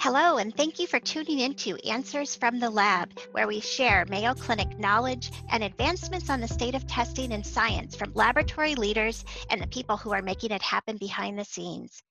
Hello, and thank you for tuning in to Answers from the Lab, where we share Mayo Clinic knowledge and advancements on the state of testing and science from laboratory leaders and the people who are making it happen behind the scenes.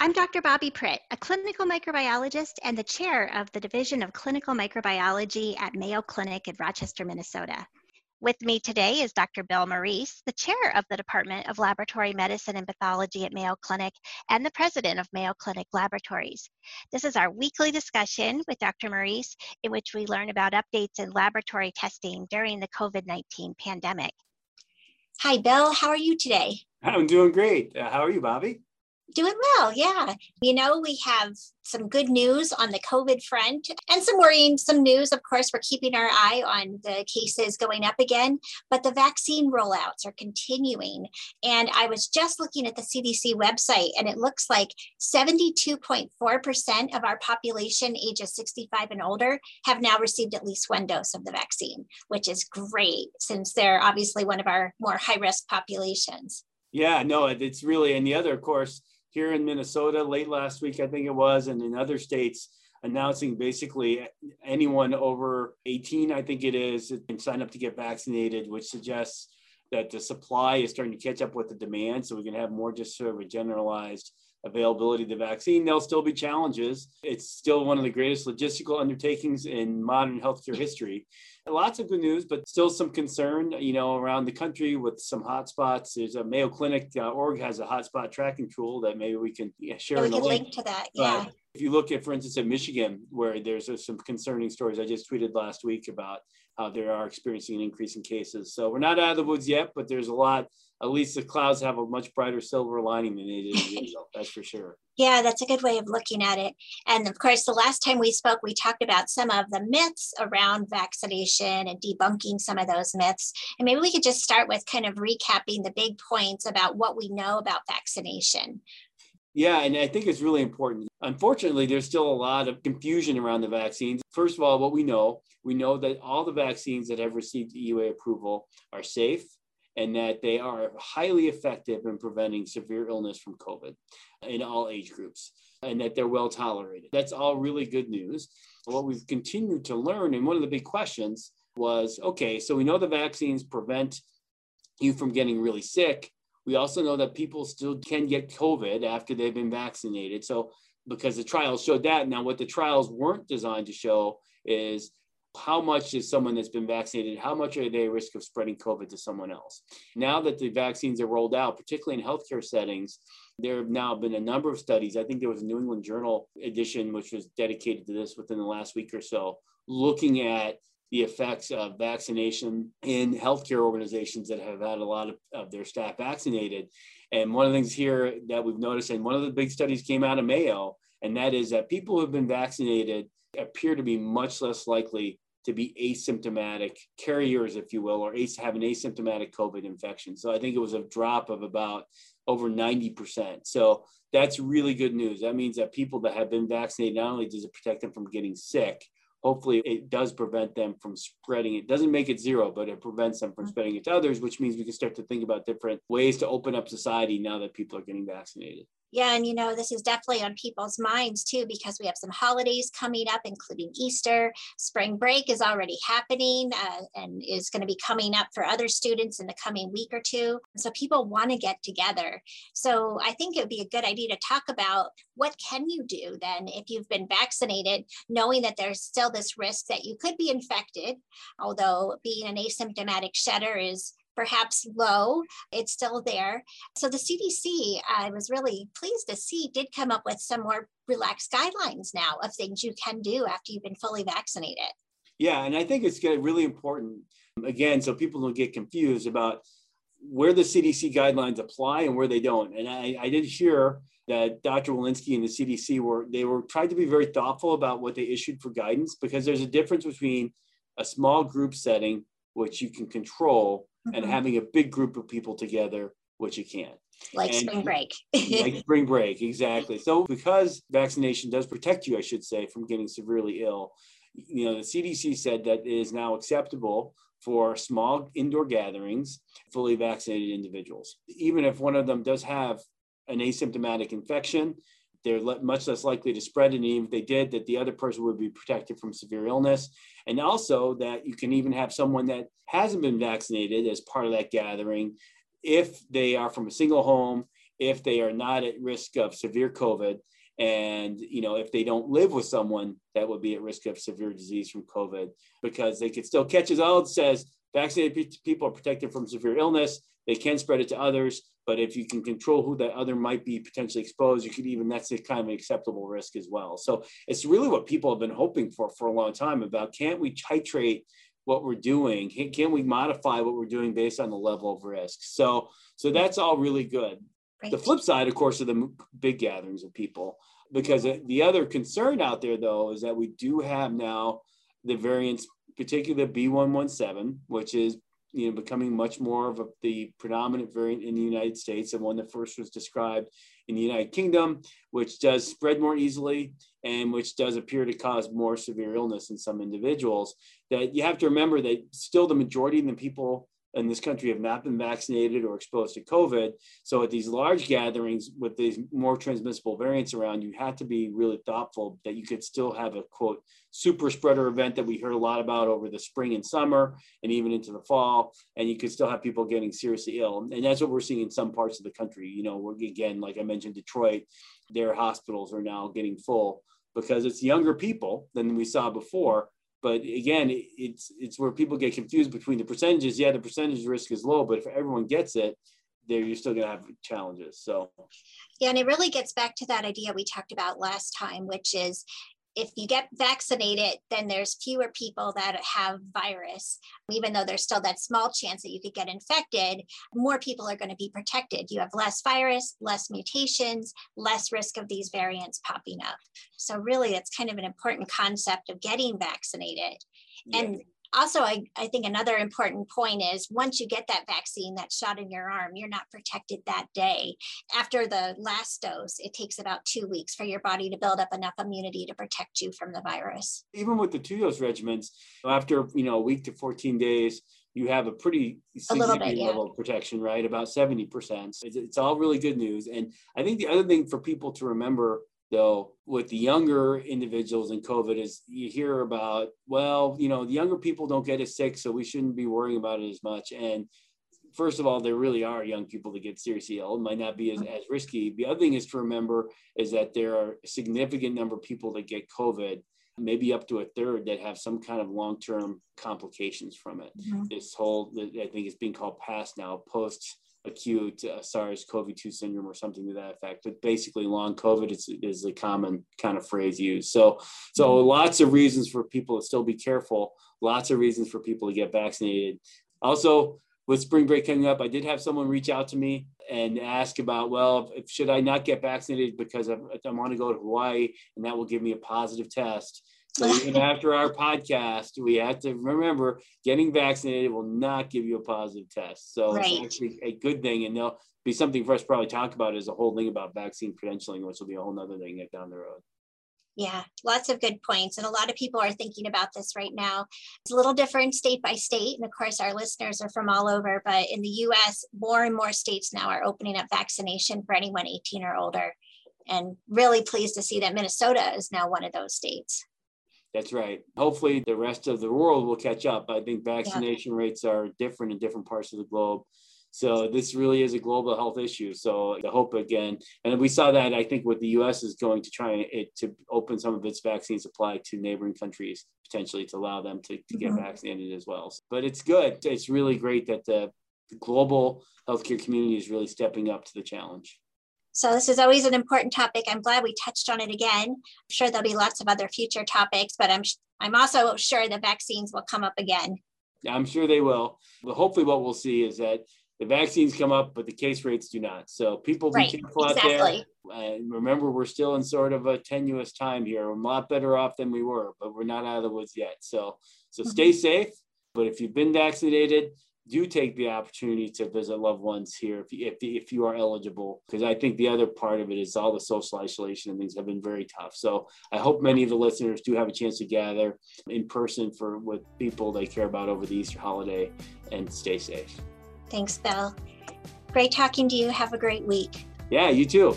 I'm Dr. Bobby Pritt, a clinical microbiologist and the chair of the Division of Clinical Microbiology at Mayo Clinic in Rochester, Minnesota. With me today is Dr. Bill Morice, the chair of the Department of Laboratory Medicine and Pathology at Mayo Clinic and the president of Mayo Clinic Laboratories. This is our weekly discussion with Dr. Morice, in which we learn about updates in laboratory testing during the COVID-19 pandemic. Hi, Bill. How are you today? I'm doing great. How are you, Bobby? Doing well, yeah. You know, we have some good news on the COVID front and some worrying, some news. Of course, we're keeping our eye on the cases going up again, but the vaccine rollouts are continuing. And I was just looking at the CDC website, and it looks like 72.4% of our population ages 65 and older have now received at least one dose of the vaccine, which is great since they're obviously one of our more high-risk populations. Yeah, no, it's really, and the other, of course, here in Minnesota late last week, I think it was, and in other states announcing basically anyone over 18, I think it is, can sign up to get vaccinated, which suggests that the supply is starting to catch up with the demand. So we can have more just sort of a generalized availability of the vaccine. There'll still be challenges. It's still one of the greatest logistical undertakings in modern healthcare history. And lots of good news, but still some concern, you know, around the country with some hotspots. There's a Mayo Clinic.org has a hotspot tracking tool that maybe we can share. We can link to that, yeah. But if you look at, for instance, in Michigan, where there's some concerning stories, I just tweeted last week about how they are experiencing an increase in cases. So we're not out of the woods yet, but there's a lot. At least the clouds have a much brighter silver lining than they did in the years ago, that's for sure. Yeah, that's a good way of looking at it. And of course, the last time we spoke, we talked about some of the myths around vaccination and debunking some of those myths. And maybe we could just start with kind of recapping the big points about what we know about vaccination. Yeah, and I think it's really important. Unfortunately, there's still a lot of confusion around the vaccines. First of all, what we know that all the vaccines that have received EUA approval are safe, and that they are highly effective in preventing severe illness from COVID in all age groups, and that they're well tolerated. That's all really good news. What we've continued to learn, and one of the big questions was, okay, so we know the vaccines prevent you from getting really sick. We also know that people still can get COVID after they've been vaccinated. So because the trials showed that. Now what the trials weren't designed to show is how much is someone that's been vaccinated, how much are they at risk of spreading COVID to someone else? Now that the vaccines are rolled out, particularly in healthcare settings, there have now been a number of studies. I think there was a New England Journal edition, which was dedicated to this within the last week or so, looking at the effects of vaccination in healthcare organizations that have had a lot of their staff vaccinated. And one of the things here that we've noticed, and one of the big studies came out of Mayo, and that is that people who have been vaccinated appear to be much less likely to be asymptomatic carriers, if you will, or have an asymptomatic COVID infection. So I think it was a drop of about over 90%. So that's really good news. That means that people that have been vaccinated, not only does it protect them from getting sick, hopefully it does prevent them from spreading it. It doesn't make it zero, but it prevents them from spreading it to others, which means we can start to think about different ways to open up society now that people are getting vaccinated. Yeah, and you know, this is definitely on people's minds too, because we have some holidays coming up, including Easter. Spring break is already happening and is going to be coming up for other students in the coming week or two. So people want to get together. So I think it would be a good idea to talk about what can you do then if you've been vaccinated, knowing that there's still this risk that you could be infected, although being an asymptomatic shedder is perhaps low, it's still there. So the CDC, I was really pleased to see, did come up with some more relaxed guidelines now of things you can do after you've been fully vaccinated. Yeah, and I think it's really important, again, so people don't get confused about where the CDC guidelines apply and where they don't. And I did hear that Dr. Walensky and the CDC were trying to be very thoughtful about what they issued for guidance, because there's a difference between a small group setting, which you can control, and having a big group of people together, which you can't. Spring break. Like spring break, exactly. So because vaccination does protect you, I should say, from getting severely ill, you know, the CDC said that it is now acceptable for small indoor gatherings, fully vaccinated individuals. Even if one of them does have an asymptomatic infection, they're much less likely to spread it, and even if they did, that the other person would be protected from severe illness. And also that you can even have someone that hasn't been vaccinated as part of that gathering, if they are from a single home, if they are not at risk of severe COVID, and you know, if they don't live with someone that would be at risk of severe disease from COVID, because they could still catch it. All it says, vaccinated people are protected from severe illness. They can spread it to others, but if you can control who that other might be potentially exposed, you could even, that's a kind of an acceptable risk as well. So it's really what people have been hoping for a long time about, can't we titrate what we're doing? Can we modify what we're doing based on the level of risk? So that's all really good. Right. The flip side, of course, are the big gatherings of people, because the other concern out there, though, is that we do have now the variants, particularly B117, which is, you know, becoming much more of the predominant variant in the United States, and one that first was described in the United Kingdom, which does spread more easily and which does appear to cause more severe illness in some individuals. That you have to remember that still the majority of the people in this country have not been vaccinated or exposed to COVID. So at these large gatherings with these more transmissible variants around, you have to be really thoughtful that you could still have a, quote, super spreader event that we heard a lot about over the spring and summer and even into the fall. And you could still have people getting seriously ill. And that's what we're seeing in some parts of the country. You know, again, like I mentioned, Detroit, their hospitals are now getting full because it's younger people than we saw before. But again, it's where people get confused between the percentages. Yeah, the percentage risk is low, but if everyone gets it, you're still going to have challenges. So, yeah, and it really gets back to that idea we talked about last time, which is if you get vaccinated, then there's fewer people that have virus. Even though there's still that small chance that you could get infected, more people are going to be protected. You have less virus, less mutations, less risk of these variants popping up. So really, it's kind of an important concept of getting vaccinated. Yeah. And also, I think another important point is once you get that vaccine, that shot in your arm, you're not protected that day. After the last dose, it takes about 2 weeks for your body to build up enough immunity to protect you from the virus. Even with the two-dose regimens, after a week to 14 days, you have a pretty significant level of protection, right? About 70%. It's all really good news. And I think the other thing for people to remember, though, with the younger individuals in COVID is you hear about, well, the younger people don't get as sick, so we shouldn't be worrying about it as much. And first of all, there really are young people that get seriously ill. It might not be as risky. The other thing is to remember is that there are a significant number of people that get COVID, maybe up to a third, that have some kind of long-term complications from it. Mm-hmm. This whole, I think it's being called PASS now, post-acute SARS-CoV-2 syndrome or something to that effect, but basically long COVID is a common kind of phrase used. So lots of reasons for people to still be careful, lots of reasons for people to get vaccinated. Also, with spring break coming up, I did have someone reach out to me and ask about, well, should I not get vaccinated because I want to go to Hawaii and that will give me a positive test. So even after our podcast, we have to remember getting vaccinated will not give you a positive test. So It's actually a good thing. And there'll be something for us to probably talk about is the whole thing about vaccine credentialing, which will be a whole other thing down the road. Yeah, lots of good points. And a lot of people are thinking about this right now. It's a little different state by state. And of course, our listeners are from all over. But in the US, more and more states now are opening up vaccination for anyone 18 or older. And really pleased to see that Minnesota is now one of those states. That's right. Hopefully the rest of the world will catch up. I think vaccination rates are different in different parts of the globe. So this really is a global health issue. So the hope again, and we saw that I think with the U.S. is going to try to open some of its vaccine supply to neighboring countries, potentially to allow them to get vaccinated as well. But it's good. It's really great that the global healthcare community is really stepping up to the challenge. So this is always an important topic. I'm glad we touched on it again. I'm sure there'll be lots of other future topics, but I'm also sure the vaccines will come up again. Yeah, I'm sure they will. But hopefully what we'll see is that the vaccines come up, but the case rates do not. So people be careful out there. And remember, we're still in sort of a tenuous time here. We're a lot better off than we were, but we're not out of the woods yet. So stay safe. But if you've been vaccinated, do take the opportunity to visit loved ones here if you are eligible, because I think the other part of it is all the social isolation and things have been very tough. So I hope many of the listeners do have a chance to gather in person with people they care about over the Easter holiday, and stay safe. Thanks, Bill. Great talking to you. Have a great week. Yeah, you too.